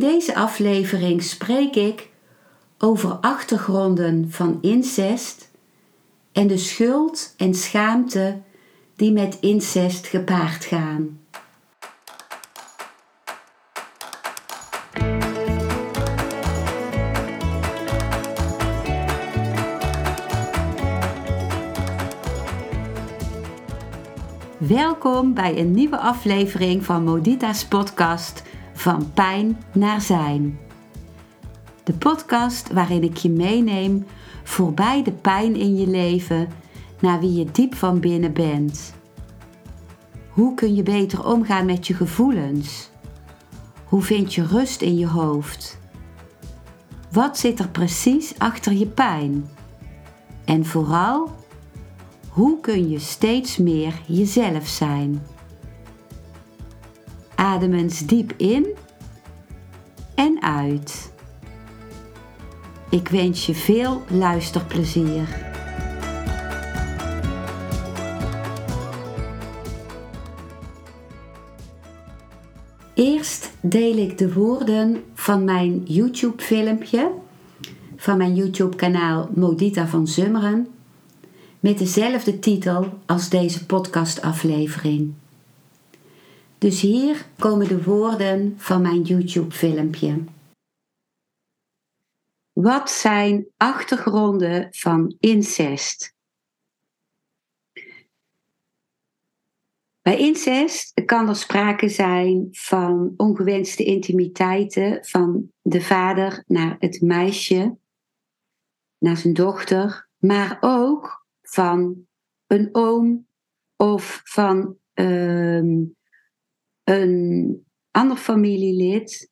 deze aflevering spreek ik over achtergronden van incest en de schuld en schaamte die met incest gepaard gaan. Welkom bij een nieuwe aflevering van Modita's podcast Van Pijn naar Zijn. De podcast waarin ik je meeneem voorbij de pijn in je leven naar wie je diep van binnen bent. Hoe kun je beter omgaan met je gevoelens? Hoe vind je rust in je hoofd? Wat zit er precies achter je pijn? En vooral, hoe kun je steeds meer jezelf zijn? Adem eens diep in en uit. Ik wens je veel luisterplezier. Eerst deel ik de woorden van mijn YouTube-filmpje, van mijn YouTube-kanaal Modita van Zummeren, met dezelfde titel als deze podcastaflevering. Dus hier komen de woorden van mijn YouTube-filmpje. Wat zijn achtergronden van incest? Bij incest kan er sprake zijn van ongewenste intimiteiten van de vader naar het meisje, naar zijn dochter, maar ook van een oom of van een ander familielid.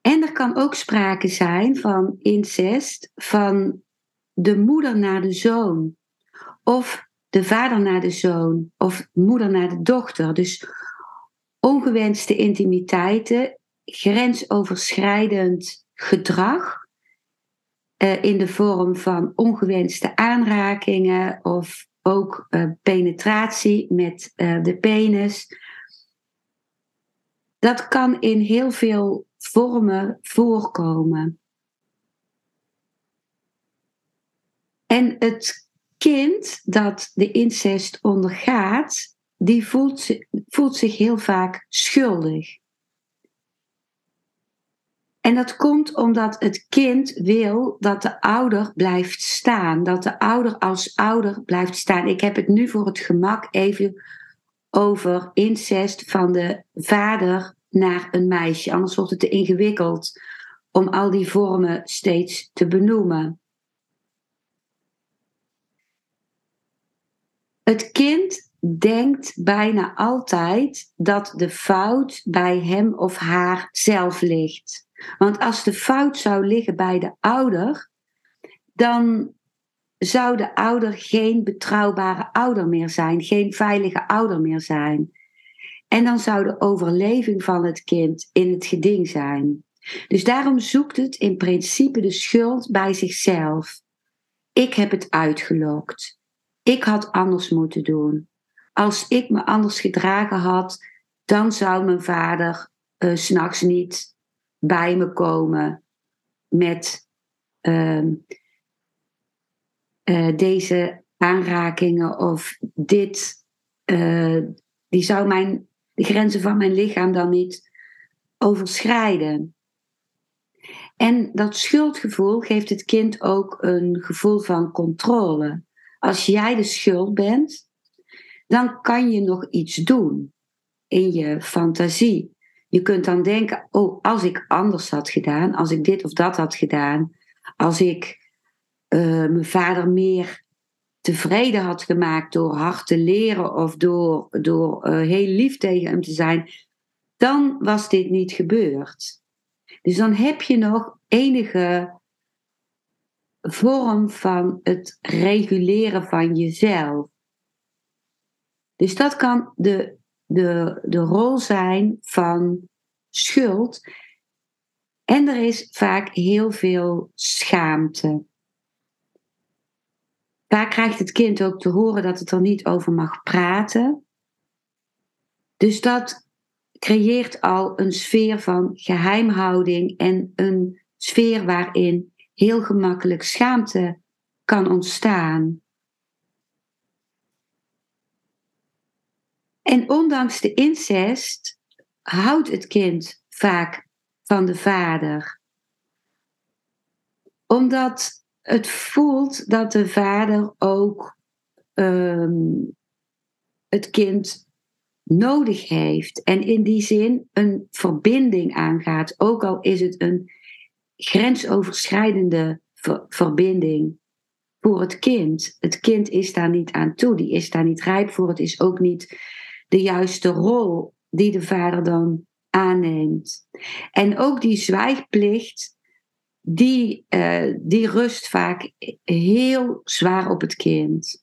En er kan ook sprake zijn van incest van de moeder naar de zoon. Of de vader naar de zoon. Of moeder naar de dochter. Dus ongewenste intimiteiten, grensoverschrijdend gedrag. In de vorm van ongewenste aanrakingen of ook penetratie met de penis. Dat kan in heel veel vormen voorkomen. En het kind dat de incest ondergaat, die voelt zich heel vaak schuldig. En dat komt omdat het kind wil dat de ouder blijft staan. Dat de ouder als ouder blijft staan. Ik heb het nu voor het gemak even over incest van de vader naar een meisje. Anders wordt het te ingewikkeld om al die vormen steeds te benoemen. Het kind denkt bijna altijd dat de fout bij hem of haar zelf ligt. Want als de fout zou liggen bij de ouder, dan zou de ouder geen betrouwbare ouder meer zijn, geen veilige ouder meer zijn. En dan zou de overleving van het kind in het geding zijn. Dus daarom zoekt het in principe de schuld bij zichzelf. Ik heb het uitgelokt. Ik had anders moeten doen. Als ik me anders gedragen had, dan zou mijn vader 's nachts niet bij me komen met deze aanrakingen of dit. Die zou de grenzen van mijn lichaam dan niet overschrijden. En dat schuldgevoel geeft het kind ook een gevoel van controle. Als jij de schuld bent, dan kan je nog iets doen in je fantasie. Je kunt dan denken, oh, als ik anders had gedaan, als ik dit of dat had gedaan, als ik mijn vader meer tevreden had gemaakt door hard te leren of door heel lief tegen hem te zijn, dan was dit niet gebeurd. Dus dan heb je nog enige vorm van het reguleren van jezelf. Dus dat kan de rol zijn van schuld. En er is vaak heel veel schaamte. Vaak krijgt het kind ook te horen dat het er niet over mag praten. Dus dat creëert al een sfeer van geheimhouding en een sfeer waarin heel gemakkelijk schaamte kan ontstaan. En ondanks de incest houdt het kind vaak van de vader. Omdat het voelt dat de vader ook het kind nodig heeft. En in die zin een verbinding aangaat. Ook al is het een grensoverschrijdende verbinding voor het kind. Het kind is daar niet aan toe. Die is daar niet rijp voor. Het is ook niet de juiste rol die de vader dan aanneemt. En ook die zwijgplicht, die rust vaak heel zwaar op het kind.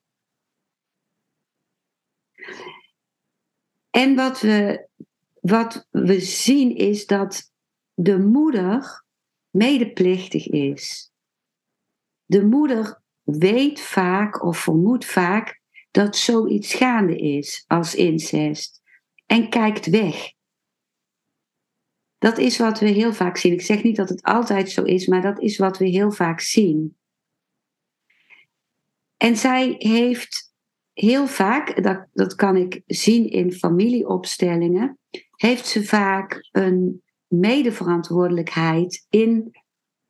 En wat we zien is dat de moeder medeplichtig is. De moeder weet vaak of vermoedt vaak dat zoiets gaande is als incest en kijkt weg. Dat is wat we heel vaak zien. Ik zeg niet dat het altijd zo is, maar dat is wat we heel vaak zien. En zij heeft heel vaak, dat kan ik zien in familieopstellingen, heeft ze vaak een medeverantwoordelijkheid in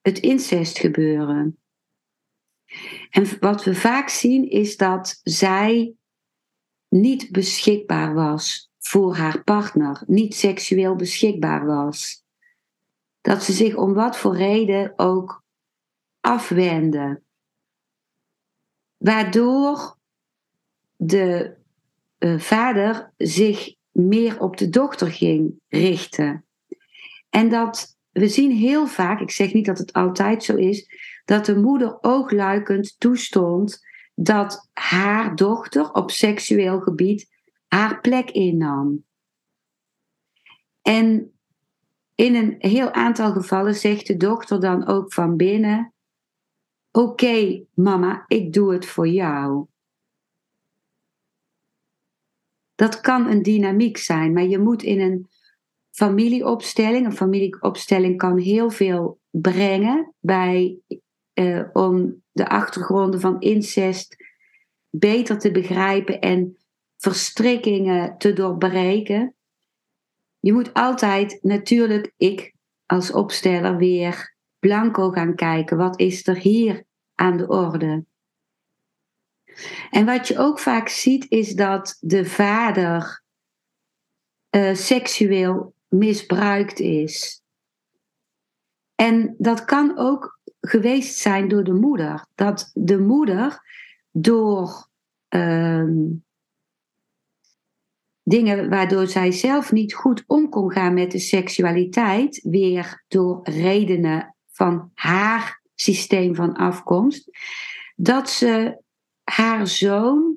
het incestgebeuren. En wat we vaak zien is dat zij niet beschikbaar was voor haar partner, niet seksueel beschikbaar was. Dat ze zich om wat voor reden ook afwendde. Waardoor de vader zich meer op de dochter ging richten. En dat we zien heel vaak, ik zeg niet dat het altijd zo is, dat de moeder oogluikend toestond dat haar dochter op seksueel gebied haar plek innam. En in een heel aantal gevallen zegt de dochter dan ook van binnen: Oké, mama, ik doe het voor jou. Dat kan een dynamiek zijn, maar je moet in een familieopstelling kan heel veel brengen om de achtergronden van incest beter te begrijpen en verstrikkingen te doorbreken. Je moet altijd natuurlijk, ik als opsteller, weer blanco gaan kijken. Wat is er hier aan de orde? En wat je ook vaak ziet is dat de vader seksueel misbruikt is. En dat kan ook geweest zijn door de moeder. Dat de moeder door dingen waardoor zij zelf niet goed om kon gaan met de seksualiteit, weer door redenen van haar systeem van afkomst, dat ze haar zoon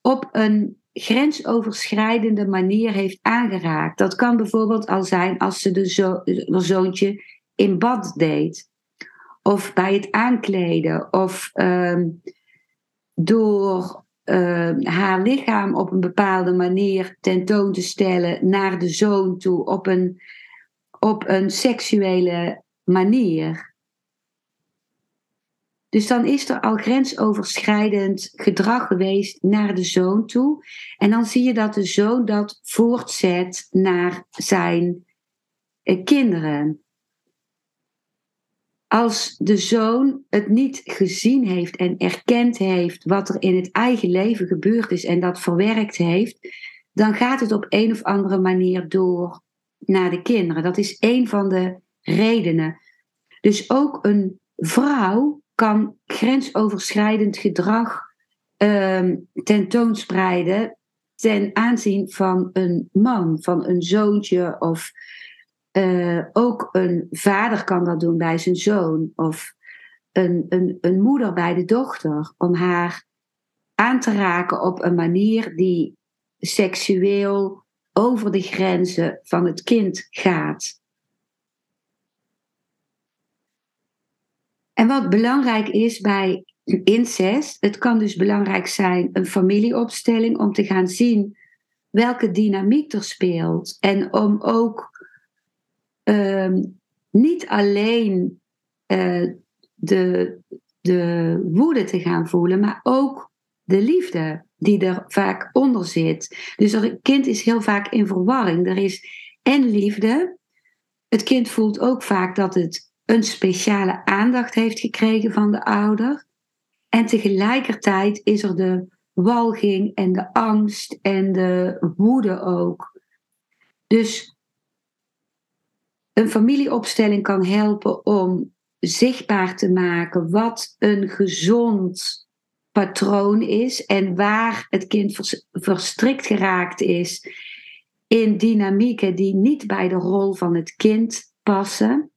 op een grensoverschrijdende manier heeft aangeraakt. Dat kan bijvoorbeeld al zijn als ze de zoontje in bad deed. Of bij het aankleden. Of door haar lichaam op een bepaalde manier tentoon te stellen naar de zoon toe op een seksuele manier. Dus dan is er al grensoverschrijdend gedrag geweest naar de zoon toe. En dan zie je dat de zoon dat voortzet naar zijn kinderen. Als de zoon het niet gezien heeft en erkend heeft wat er in het eigen leven gebeurd is en dat verwerkt heeft, dan gaat het op een of andere manier door naar de kinderen. Dat is één van de redenen. Dus ook een vrouw kan grensoverschrijdend gedrag tentoonspreiden ten aanzien van een man, van een zoontje of... ook een vader kan dat doen bij zijn zoon of een moeder bij de dochter, om haar aan te raken op een manier die seksueel over de grenzen van het kind gaat. En wat belangrijk is bij incest, het kan dus belangrijk zijn een familieopstelling om te gaan zien welke dynamiek er speelt. En om ook niet alleen de woede te gaan voelen, maar ook de liefde die er vaak onder zit. Dus een kind is heel vaak in verwarring. Er is én liefde. Het kind voelt ook vaak dat het een speciale aandacht heeft gekregen van de ouder. En tegelijkertijd is er de walging en de angst en de woede ook. Dus een familieopstelling kan helpen om zichtbaar te maken wat een gezond patroon is en waar het kind verstrikt geraakt is in dynamieken die niet bij de rol van het kind passen.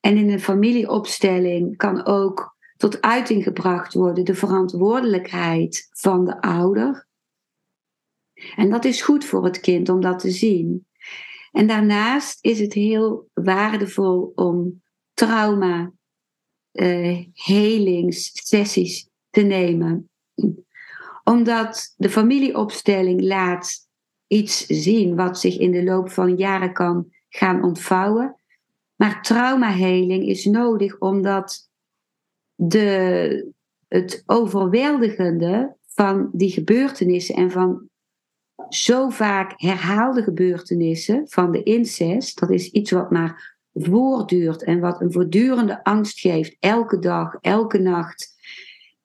En in een familieopstelling kan ook tot uiting gebracht worden de verantwoordelijkheid van de ouder. En dat is goed voor het kind om dat te zien. En daarnaast is het heel waardevol om trauma helingssessies te nemen. Omdat de familieopstelling laat iets zien wat zich in de loop van jaren kan gaan ontvouwen. Maar traumaheling is nodig omdat het overweldigende van die gebeurtenissen en van zo vaak herhaalde gebeurtenissen van de incest, dat is iets wat maar voortduurt en wat een voortdurende angst geeft, elke dag, elke nacht,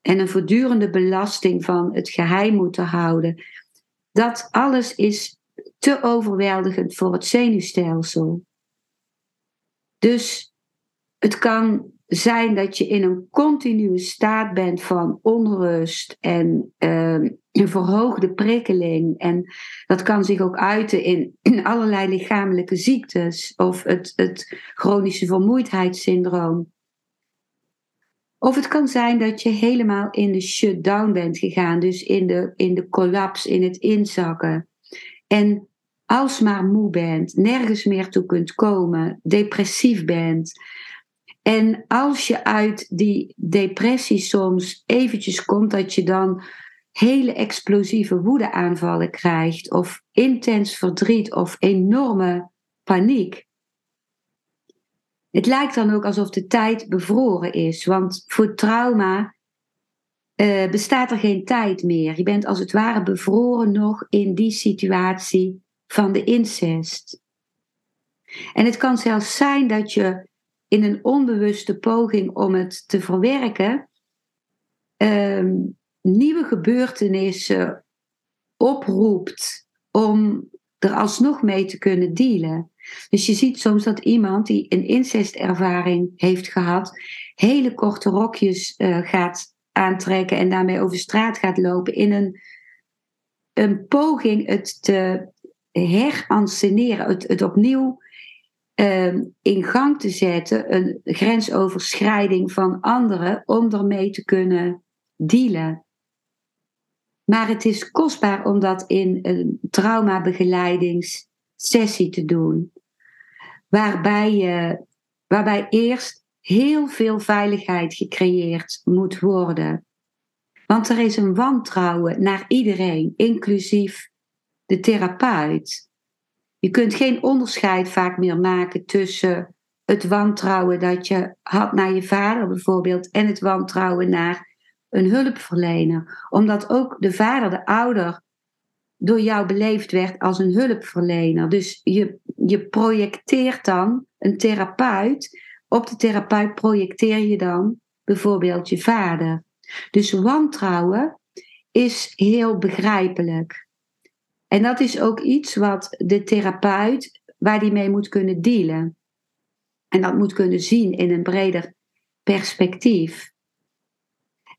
en een voortdurende belasting van het geheim moeten houden. Dat alles is te overweldigend voor het zenuwstelsel. Dus het kan zijn dat je in een continue staat bent van onrust en een verhoogde prikkeling. En dat kan zich ook uiten in allerlei lichamelijke ziektes of het chronische vermoeidheidssyndroom. Of het kan zijn dat je helemaal in de shutdown bent gegaan, dus in de collaps, in het inzakken. En alsmaar moe bent, nergens meer toe kunt komen, depressief bent. En als je uit die depressie soms eventjes komt, dat je dan hele explosieve woedeaanvallen krijgt, of intens verdriet, of enorme paniek. Het lijkt dan ook alsof de tijd bevroren is, want voor trauma bestaat er geen tijd meer. Je bent als het ware bevroren nog in die situatie van de incest. En het kan zelfs zijn dat je in een onbewuste poging om het te verwerken nieuwe gebeurtenissen oproept om er alsnog mee te kunnen dealen. Dus je ziet soms dat iemand die een incestervaring heeft gehad hele korte rokjes gaat aantrekken en daarmee over straat gaat lopen in een poging het te heransceneren, het opnieuw in gang te zetten, een grensoverschrijding van anderen om ermee te kunnen dealen. Maar het is kostbaar om dat in een traumabegeleidingssessie te doen. Waarbij eerst heel veel veiligheid gecreëerd moet worden. Want er is een wantrouwen naar iedereen, inclusief de therapeut. Je kunt geen onderscheid vaak meer maken tussen het wantrouwen dat je had naar je vader bijvoorbeeld en het wantrouwen naar een hulpverlener. Omdat ook de vader, de ouder, door jou beleefd werd als een hulpverlener. Dus je projecteert dan een therapeut. Op de therapeut projecteer je dan bijvoorbeeld je vader. Dus wantrouwen is heel begrijpelijk. En dat is ook iets wat de therapeut, waar die mee moet kunnen dealen. En dat moet kunnen zien in een breder perspectief.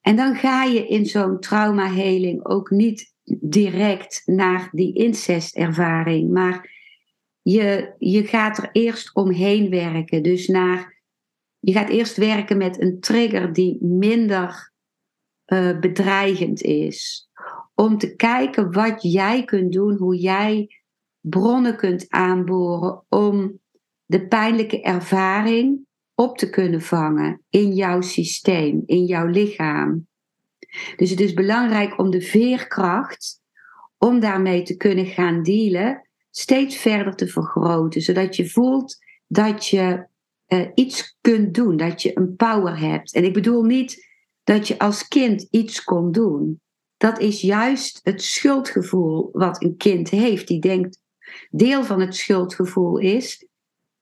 En dan ga je in zo'n traumaheling ook niet direct naar die incestervaring. Maar je gaat er eerst omheen werken. Dus je gaat eerst werken met een trigger die minder bedreigend is. Om te kijken wat jij kunt doen, hoe jij bronnen kunt aanboren om de pijnlijke ervaring op te kunnen vangen in jouw systeem, in jouw lichaam. Dus het is belangrijk om de veerkracht om daarmee te kunnen gaan dealen, steeds verder te vergroten. Zodat je voelt dat je iets kunt doen, dat je een power hebt. En ik bedoel niet dat je als kind iets kon doen. Dat is juist het schuldgevoel wat een kind heeft. Die denkt, deel van het schuldgevoel is,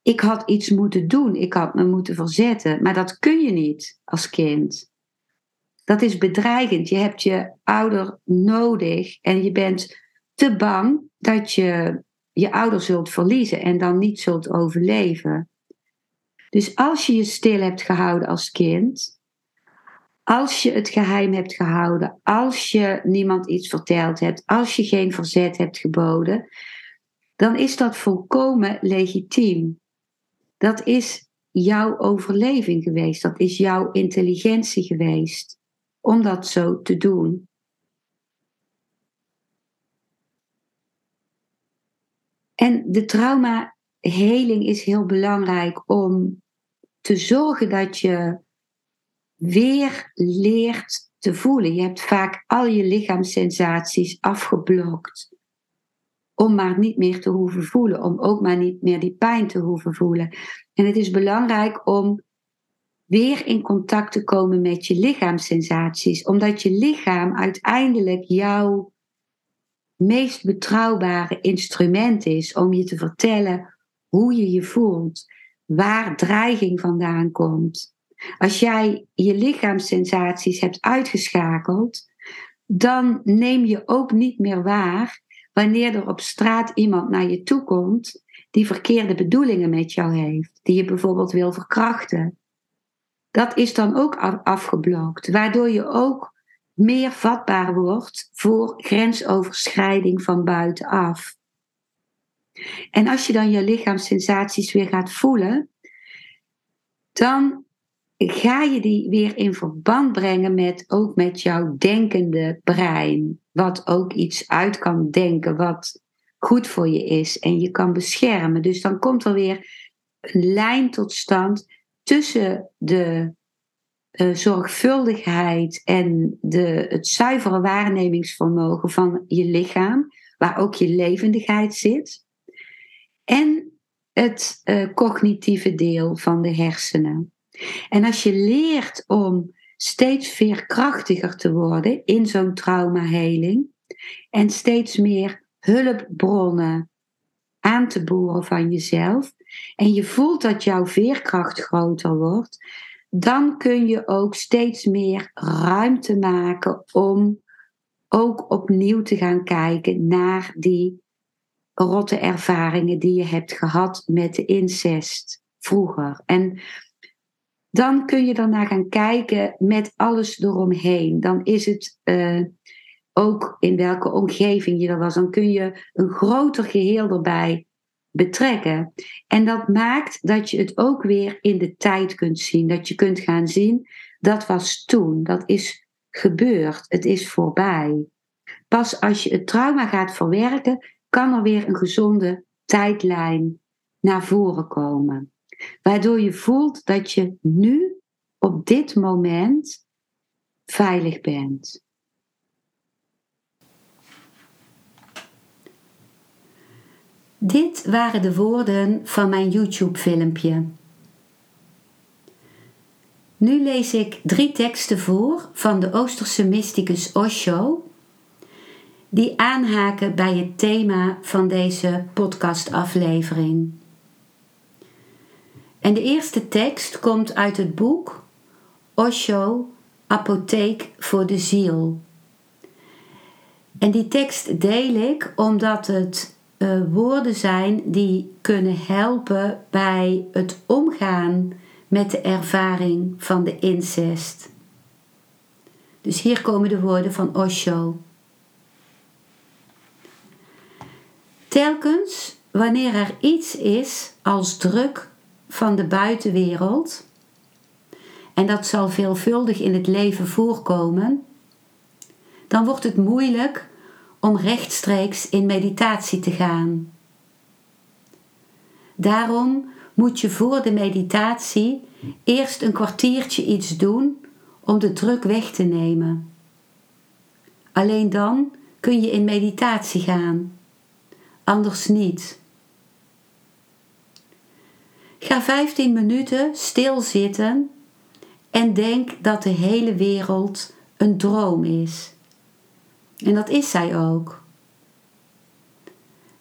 ik had iets moeten doen, ik had me moeten verzetten. Maar dat kun je niet als kind. Dat is bedreigend. Je hebt je ouder nodig en je bent te bang dat je je ouder zult verliezen en dan niet zult overleven. Dus als je je stil hebt gehouden als kind, als je het geheim hebt gehouden, als je niemand iets verteld hebt, als je geen verzet hebt geboden, dan is dat volkomen legitiem. Dat is jouw overleving geweest, dat is jouw intelligentie geweest om dat zo te doen. En de traumaheling is heel belangrijk om te zorgen dat je weer leert te voelen. Je hebt vaak al je lichaamssensaties afgeblokt. Om maar niet meer te hoeven voelen. Om ook maar niet meer die pijn te hoeven voelen. En het is belangrijk om weer in contact te komen met je lichaamssensaties. Omdat je lichaam uiteindelijk jouw meest betrouwbare instrument is om je te vertellen hoe je je voelt, waar dreiging vandaan komt. Als jij je lichaamssensaties hebt uitgeschakeld, dan neem je ook niet meer waar wanneer er op straat iemand naar je toe komt die verkeerde bedoelingen met jou heeft, die je bijvoorbeeld wil verkrachten. Dat is dan ook afgeblokt, waardoor je ook meer vatbaar wordt voor grensoverschrijding van buitenaf. En als je dan je lichaamssensaties weer gaat voelen, dan ga je die weer in verband brengen met, ook met jouw denkende brein. Wat ook iets uit kan denken wat goed voor je is en je kan beschermen. Dus dan komt er weer een lijn tot stand tussen de zorgvuldigheid en het zuivere waarnemingsvermogen van je lichaam, waar ook je levendigheid zit, en het cognitieve deel van de hersenen. En als je leert om steeds veerkrachtiger te worden in zo'n traumaheling en steeds meer hulpbronnen aan te boren van jezelf, en je voelt dat jouw veerkracht groter wordt, dan kun je ook steeds meer ruimte maken om ook opnieuw te gaan kijken naar die rotte ervaringen die je hebt gehad met de incest vroeger. En dan kun je daarna gaan kijken met alles eromheen. Dan is het ook in welke omgeving je er was. Dan kun je een groter geheel erbij betrekken. En dat maakt dat je het ook weer in de tijd kunt zien. Dat je kunt gaan zien, dat was toen, dat is gebeurd, het is voorbij. Pas als je het trauma gaat verwerken, kan er weer een gezonde tijdlijn naar voren komen. Waardoor je voelt dat je nu, op dit moment, veilig bent. Dit waren de woorden van mijn YouTube-filmpje. Nu lees ik 3 teksten voor van de Oosterse mysticus Osho, die aanhaken bij het thema van deze podcastaflevering. En de eerste tekst komt uit het boek Osho, Apotheek voor de ziel. En die tekst deel ik omdat het woorden zijn die kunnen helpen bij het omgaan met de ervaring van de incest. Dus hier komen de woorden van Osho. Telkens wanneer er iets is als druk van de buitenwereld, en dat zal veelvuldig in het leven voorkomen, dan wordt het moeilijk om rechtstreeks in meditatie te gaan. Daarom moet je voor de meditatie eerst een kwartiertje iets doen om de druk weg te nemen. Alleen dan kun je in meditatie gaan, anders niet. Ga 15 minuten stilzitten en denk dat de hele wereld een droom is. En dat is zij ook.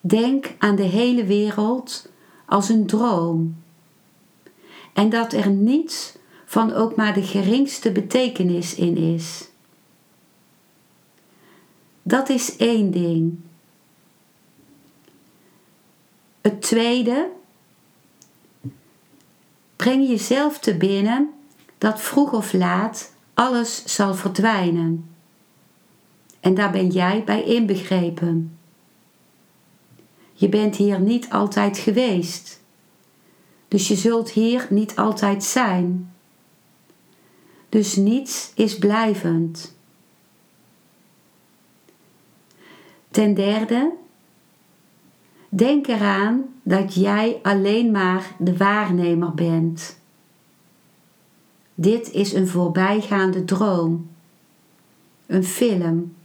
Denk aan de hele wereld als een droom. En dat er niets van ook maar de geringste betekenis in is. Dat is één ding. Het tweede, breng jezelf te binnen dat vroeg of laat alles zal verdwijnen. En daar ben jij bij inbegrepen. Je bent hier niet altijd geweest. Dus je zult hier niet altijd zijn. Dus niets is blijvend. Ten derde, denk eraan dat jij alleen maar de waarnemer bent. Dit is een voorbijgaande droom, een film.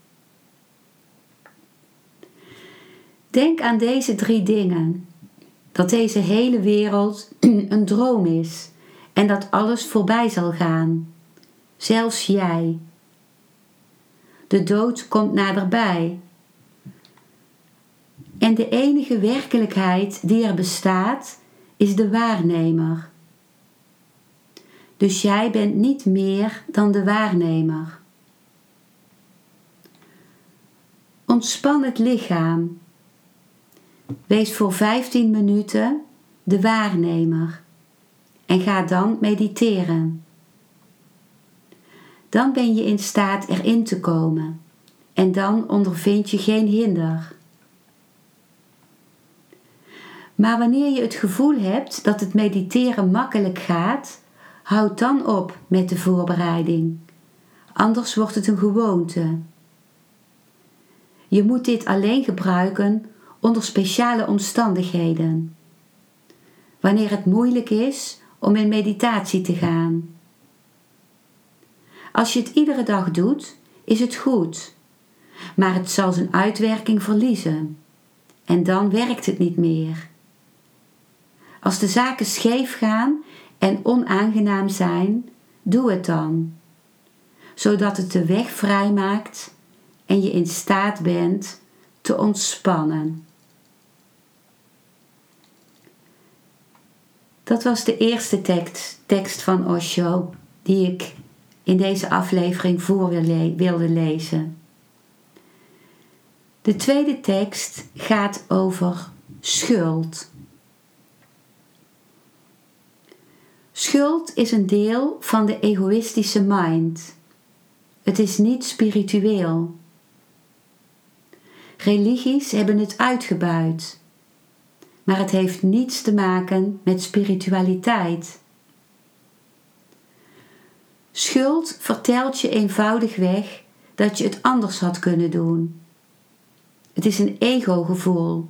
Denk aan deze drie dingen. Dat deze hele wereld een droom is en dat alles voorbij zal gaan. Zelfs jij. De dood komt naderbij. En de enige werkelijkheid die er bestaat is de waarnemer. Dus jij bent niet meer dan de waarnemer. Ontspan het lichaam. Wees voor 15 minuten de waarnemer en ga dan mediteren. Dan ben je in staat erin te komen en dan ondervind je geen hinder. Maar wanneer je het gevoel hebt dat het mediteren makkelijk gaat, houd dan op met de voorbereiding. Anders wordt het een gewoonte. Je moet dit alleen gebruiken onder speciale omstandigheden. Wanneer het moeilijk is om in meditatie te gaan. Als je het iedere dag doet, is het goed. Maar het zal zijn uitwerking verliezen. En dan werkt het niet meer. Als de zaken scheef gaan en onaangenaam zijn, doe het dan. Zodat het de weg vrijmaakt en je in staat bent te ontspannen. Dat was de eerste tekst van Osho die ik in deze aflevering voor wilde lezen. De tweede tekst gaat over schuld. Schuld is een deel van de egoïstische mind. Het is niet spiritueel. Religies hebben het uitgebuit. Maar het heeft niets te maken met spiritualiteit. Schuld vertelt je eenvoudigweg dat je het anders had kunnen doen. Het is een ego-gevoel.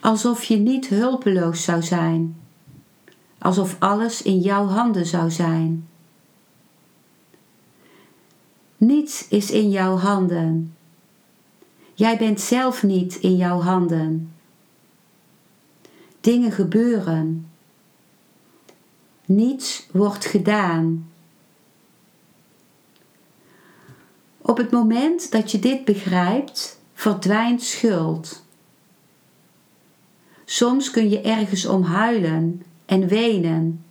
Alsof je niet hulpeloos zou zijn. Alsof alles in jouw handen zou zijn. Niets is in jouw handen. Jij bent zelf niet in jouw handen. Dingen gebeuren. Niets wordt gedaan. Op het moment dat je dit begrijpt, verdwijnt schuld. Soms kun je ergens om huilen en wenen.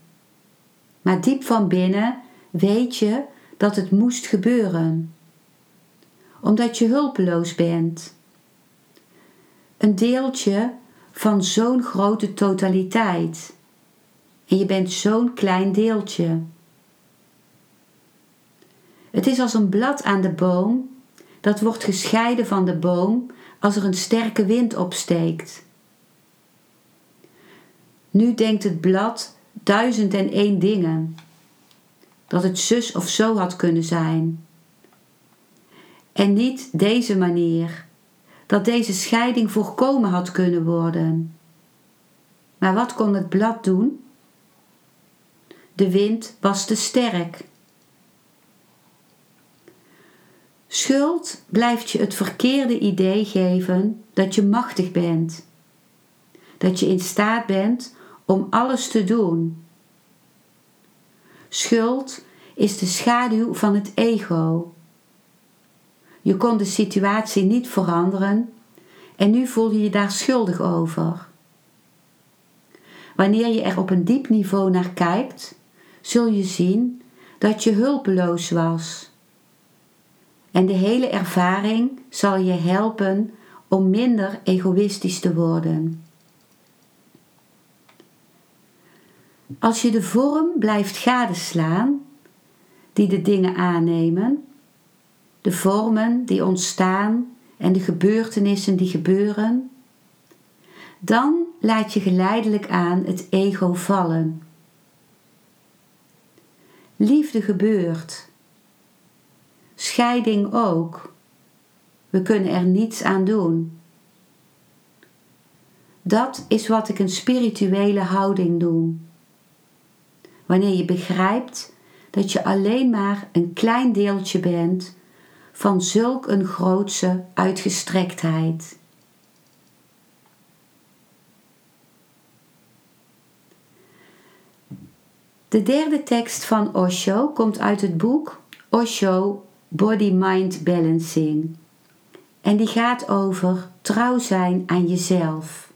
Maar diep van binnen weet je dat het moest gebeuren. Omdat je hulpeloos bent. Een deeltje van zo'n grote totaliteit. En je bent zo'n klein deeltje. Het is als een blad aan de boom. Dat wordt gescheiden van de boom als er een sterke wind opsteekt. Nu denkt het blad 1001 dingen. Dat het zus of zo had kunnen zijn. En niet deze manier. Dat deze scheiding voorkomen had kunnen worden. Maar wat kon het blad doen? De wind was te sterk. Schuld blijft je het verkeerde idee geven dat je machtig bent. Dat je in staat bent om alles te doen. Schuld is de schaduw van het ego. Je kon de situatie niet veranderen en nu voel je je daar schuldig over. Wanneer je er op een diep niveau naar kijkt, zul je zien dat je hulpeloos was. En de hele ervaring zal je helpen om minder egoïstisch te worden. Als je de vorm blijft gadeslaan die de dingen aannemen, de vormen die ontstaan en de gebeurtenissen die gebeuren, dan laat je geleidelijk aan het ego vallen. Liefde gebeurt. Scheiding ook. We kunnen er niets aan doen. Dat is wat ik een spirituele houding noem. Wanneer je begrijpt dat je alleen maar een klein deeltje bent van zulk een grootse uitgestrektheid. De derde tekst van Osho komt uit het boek Osho Body-Mind Balancing. En die gaat over trouw zijn aan jezelf.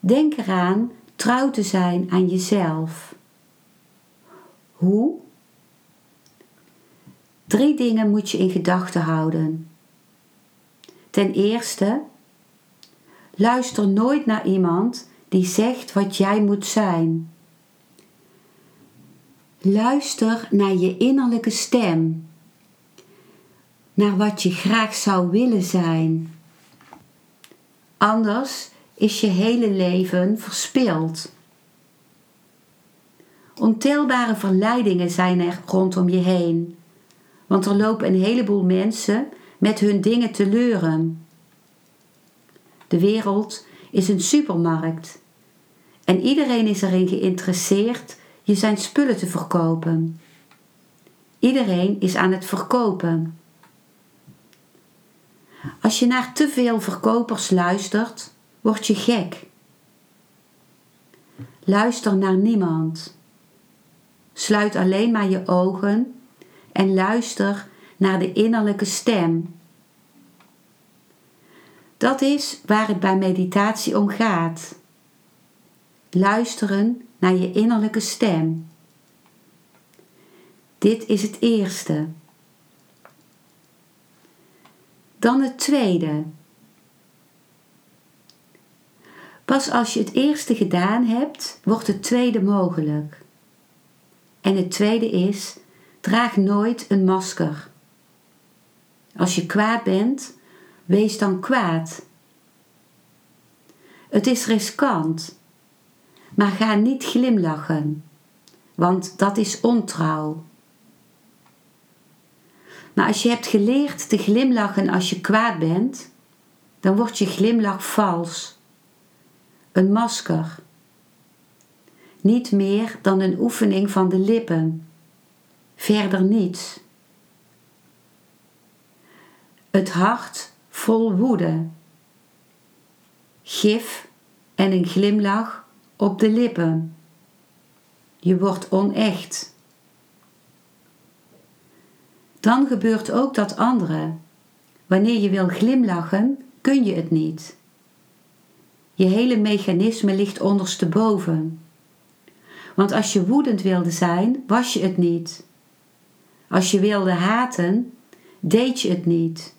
Denk eraan trouw te zijn aan jezelf. Hoe? 3 dingen moet je in gedachten houden. Ten eerste, luister nooit naar iemand die zegt wat jij moet zijn. Luister naar je innerlijke stem, naar wat je graag zou willen zijn. Anders is je hele leven verspild. Ontelbare verleidingen zijn er rondom je heen, want er lopen een heleboel mensen met hun dingen te leuren. De wereld is een supermarkt en iedereen is erin geïnteresseerd je zijn spullen te verkopen. Iedereen is aan het verkopen. Als je naar te veel verkopers luistert, word je gek. Luister naar niemand. Sluit alleen maar je ogen en luister naar de innerlijke stem. Dat is waar het bij meditatie om gaat. Luisteren naar je innerlijke stem. Dit is het eerste. Dan het tweede. Pas als je het eerste gedaan hebt, wordt het tweede mogelijk. En het tweede is: draag nooit een masker. Als je kwaad bent, wees dan kwaad. Het is riskant. Maar ga niet glimlachen, want dat is ontrouw. Maar als je hebt geleerd te glimlachen als je kwaad bent, dan wordt je glimlach vals. Een masker. Niet meer dan een oefening van de lippen. Verder niets. Het hart vol woede. Gif en een glimlach op de lippen. Je wordt onecht. Dan gebeurt ook dat andere. Wanneer je wil glimlachen, kun je het niet. Je hele mechanisme ligt ondersteboven. Want als je woedend wilde zijn, was je het niet. Als je wilde haten, deed je het niet.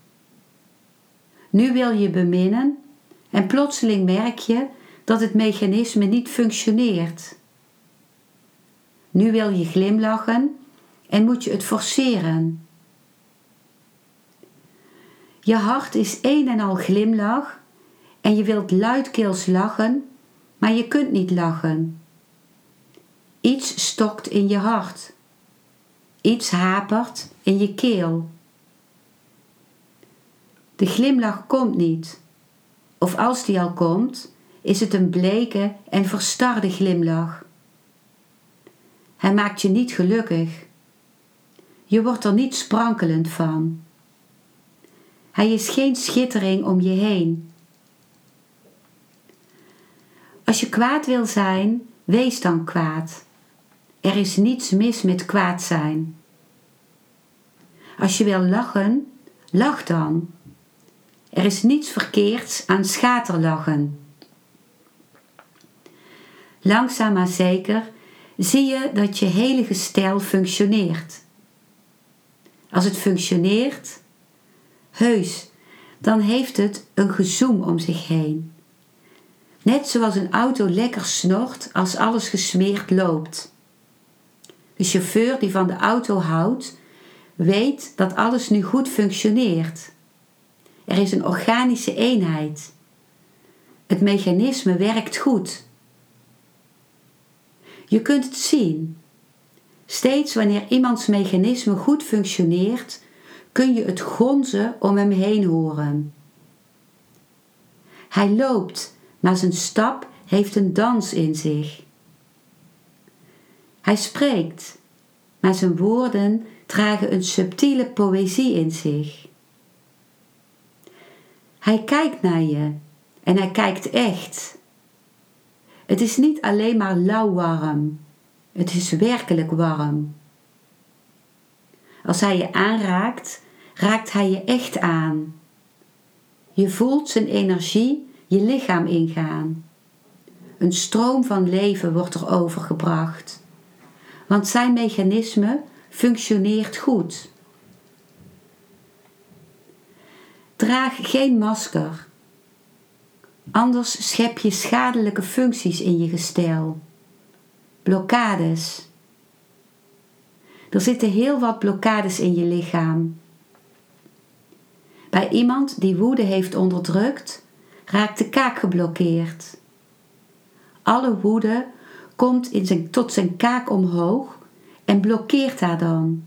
Nu wil je beminnen en plotseling merk je dat het mechanisme niet functioneert. Nu wil je glimlachen en moet je het forceren. Je hart is een en al glimlach en je wilt luidkeels lachen, maar je kunt niet lachen. Iets stokt in je hart. Iets hapert in je keel. De glimlach komt niet. Of als die al komt, is het een bleke en verstarde glimlach. Hij maakt je niet gelukkig. Je wordt er niet sprankelend van. Hij is geen schittering om je heen. Als je kwaad wil zijn, wees dan kwaad. Er is niets mis met kwaad zijn. Als je wil lachen, lach dan. Er is niets verkeerds aan schaterlachen. Langzaam maar zeker zie je dat je hele gestel functioneert. Als het functioneert, heus, dan heeft het een gezoem om zich heen. Net zoals een auto lekker snort als alles gesmeerd loopt. De chauffeur die van de auto houdt, weet dat alles nu goed functioneert. Er is een organische eenheid. Het mechanisme werkt goed. Je kunt het zien. Steeds wanneer iemands mechanisme goed functioneert, kun je het gonzen om hem heen horen. Hij loopt, maar zijn stap heeft een dans in zich. Hij spreekt, maar zijn woorden dragen een subtiele poëzie in zich. Hij kijkt naar je en hij kijkt echt. Het is niet alleen maar lauw warm, het is werkelijk warm. Als hij je aanraakt, raakt hij je echt aan. Je voelt zijn energie je lichaam ingaan. Een stroom van leven wordt er overgebracht, want zijn mechanisme functioneert goed. Draag geen masker, anders schep je schadelijke functies in je gestel, blokkades. Er zitten heel wat blokkades in je lichaam. Bij iemand die woede heeft onderdrukt, raakt de kaak geblokkeerd. Alle woede komt tot zijn kaak omhoog en blokkeert haar dan.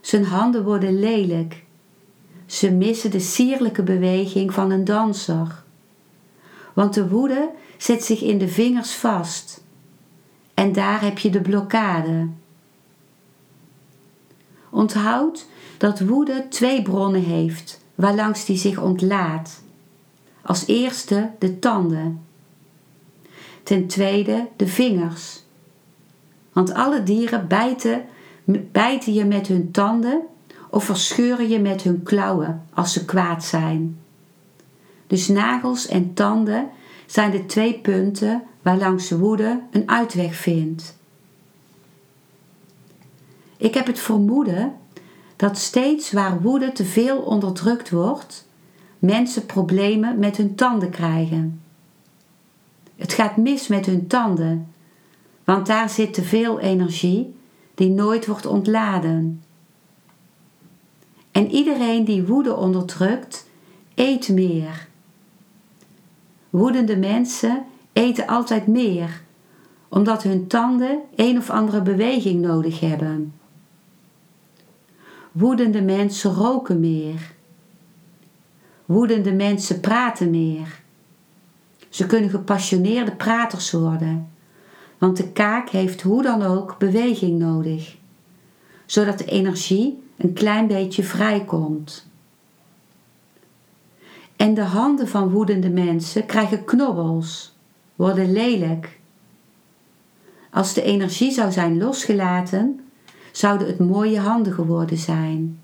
Zijn handen worden lelijk. Ze missen de sierlijke beweging van een danser. Want de woede zet zich in de vingers vast. En daar heb je de blokkade. Onthoud dat woede 2 bronnen heeft, waarlangs die zich ontlaat. Als eerste de tanden. Ten tweede de vingers. Want alle dieren bijten je met hun tanden of verscheuren je met hun klauwen als ze kwaad zijn. Dus nagels en tanden zijn de 2 punten waarlangs woede een uitweg vindt. Ik heb het vermoeden dat steeds waar woede te veel onderdrukt wordt, mensen problemen met hun tanden krijgen. Het gaat mis met hun tanden, want daar zit te veel energie die nooit wordt ontladen. En iedereen die woede onderdrukt, eet meer. Woedende mensen eten altijd meer, omdat hun tanden een of andere beweging nodig hebben. Woedende mensen roken meer. Woedende mensen praten meer. Ze kunnen gepassioneerde praters worden, want de kaak heeft hoe dan ook beweging nodig, zodat de energie een klein beetje vrijkomt. En de handen van woedende mensen krijgen knobbels, worden lelijk. Als de energie zou zijn losgelaten, zouden het mooie handen geworden zijn.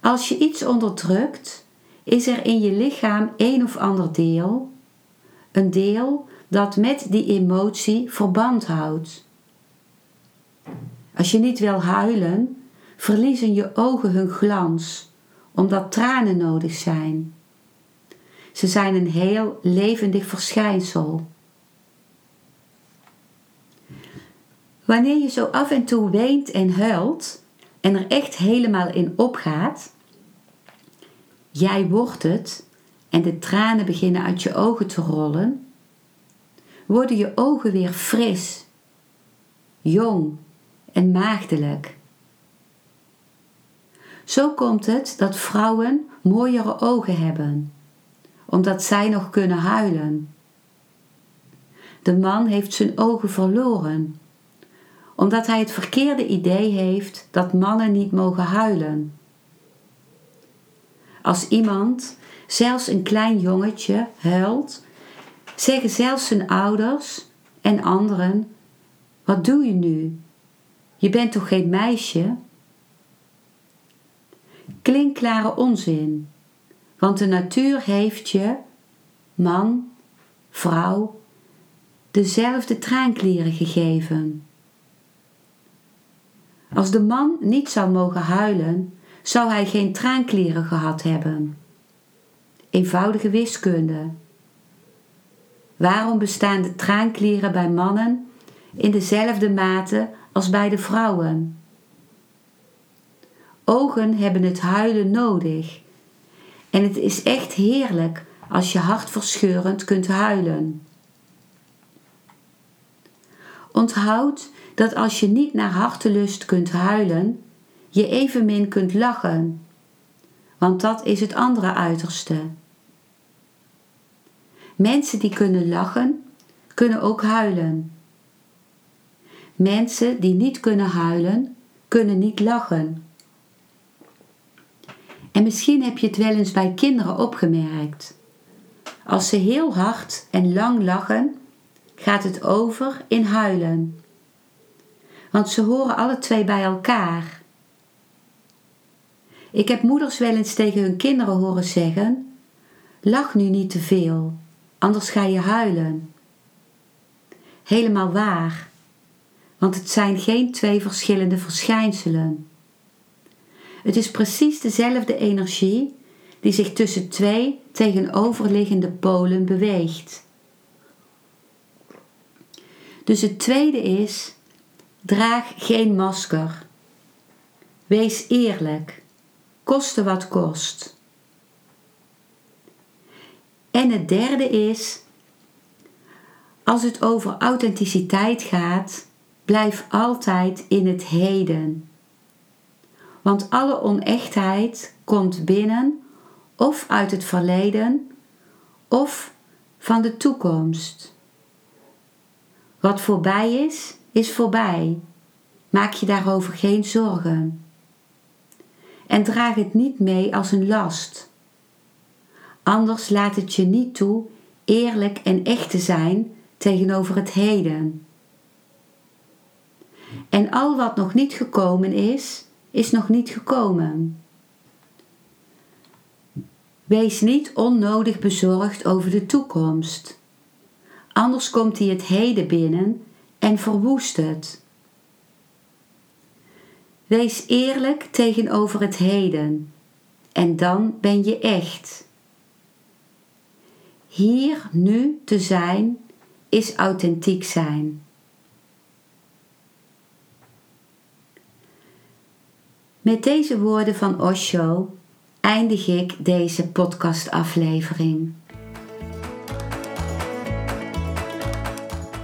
Als je iets onderdrukt, is er in je lichaam een of ander deel, een deel dat met die emotie verband houdt. Als je niet wil huilen, verliezen je ogen hun glans, omdat tranen nodig zijn. Ze zijn een heel levendig verschijnsel. Wanneer je zo af en toe weent en huilt en er echt helemaal in opgaat, jij wordt het en de tranen beginnen uit je ogen te rollen, worden je ogen weer fris, jong en maagdelijk. Zo komt het dat vrouwen mooiere ogen hebben, omdat zij nog kunnen huilen. De man heeft zijn ogen verloren, omdat hij het verkeerde idee heeft dat mannen niet mogen huilen. Als iemand, zelfs een klein jongetje, huilt, zeggen zelfs zijn ouders en anderen: wat doe je nu? Je bent toch geen meisje? Klinkklare onzin, want de natuur heeft je, man, vrouw, dezelfde traanklieren gegeven. Als de man niet zou mogen huilen, zou hij geen traanklieren gehad hebben. Eenvoudige wiskunde. Waarom bestaan de traanklieren bij mannen in dezelfde mate als bij de vrouwen? Ogen hebben het huilen nodig. En het is echt heerlijk als je hartverscheurend kunt huilen. Onthoud dat als je niet naar hartelust kunt huilen, je evenmin kunt lachen, want dat is het andere uiterste. Mensen die kunnen lachen, kunnen ook huilen. Mensen die niet kunnen huilen, kunnen niet lachen. En misschien heb je het wel eens bij kinderen opgemerkt. Als ze heel hard en lang lachen, gaat het over in huilen. Want ze horen alle twee bij elkaar. Ik heb moeders wel eens tegen hun kinderen horen zeggen: lach nu niet te veel, anders ga je huilen. Helemaal waar, want het zijn geen twee verschillende verschijnselen. Het is precies dezelfde energie die zich tussen twee tegenoverliggende polen beweegt. Dus het tweede is: draag geen masker. Wees eerlijk, koste wat kost. En het derde is: als het over authenticiteit gaat, blijf altijd in het heden. Want alle onechtheid komt binnen of uit het verleden of van de toekomst. Wat voorbij is, is voorbij. Maak je daarover geen zorgen. En draag het niet mee als een last. Anders laat het je niet toe eerlijk en echt te zijn tegenover het heden. En al wat nog niet gekomen is, is nog niet gekomen. Wees niet onnodig bezorgd over de toekomst. Anders komt hij het heden binnen en verwoest het. Wees eerlijk tegenover het heden. En dan ben je echt. Hier nu te zijn is authentiek zijn. Met deze woorden van Osho eindig ik deze podcastaflevering.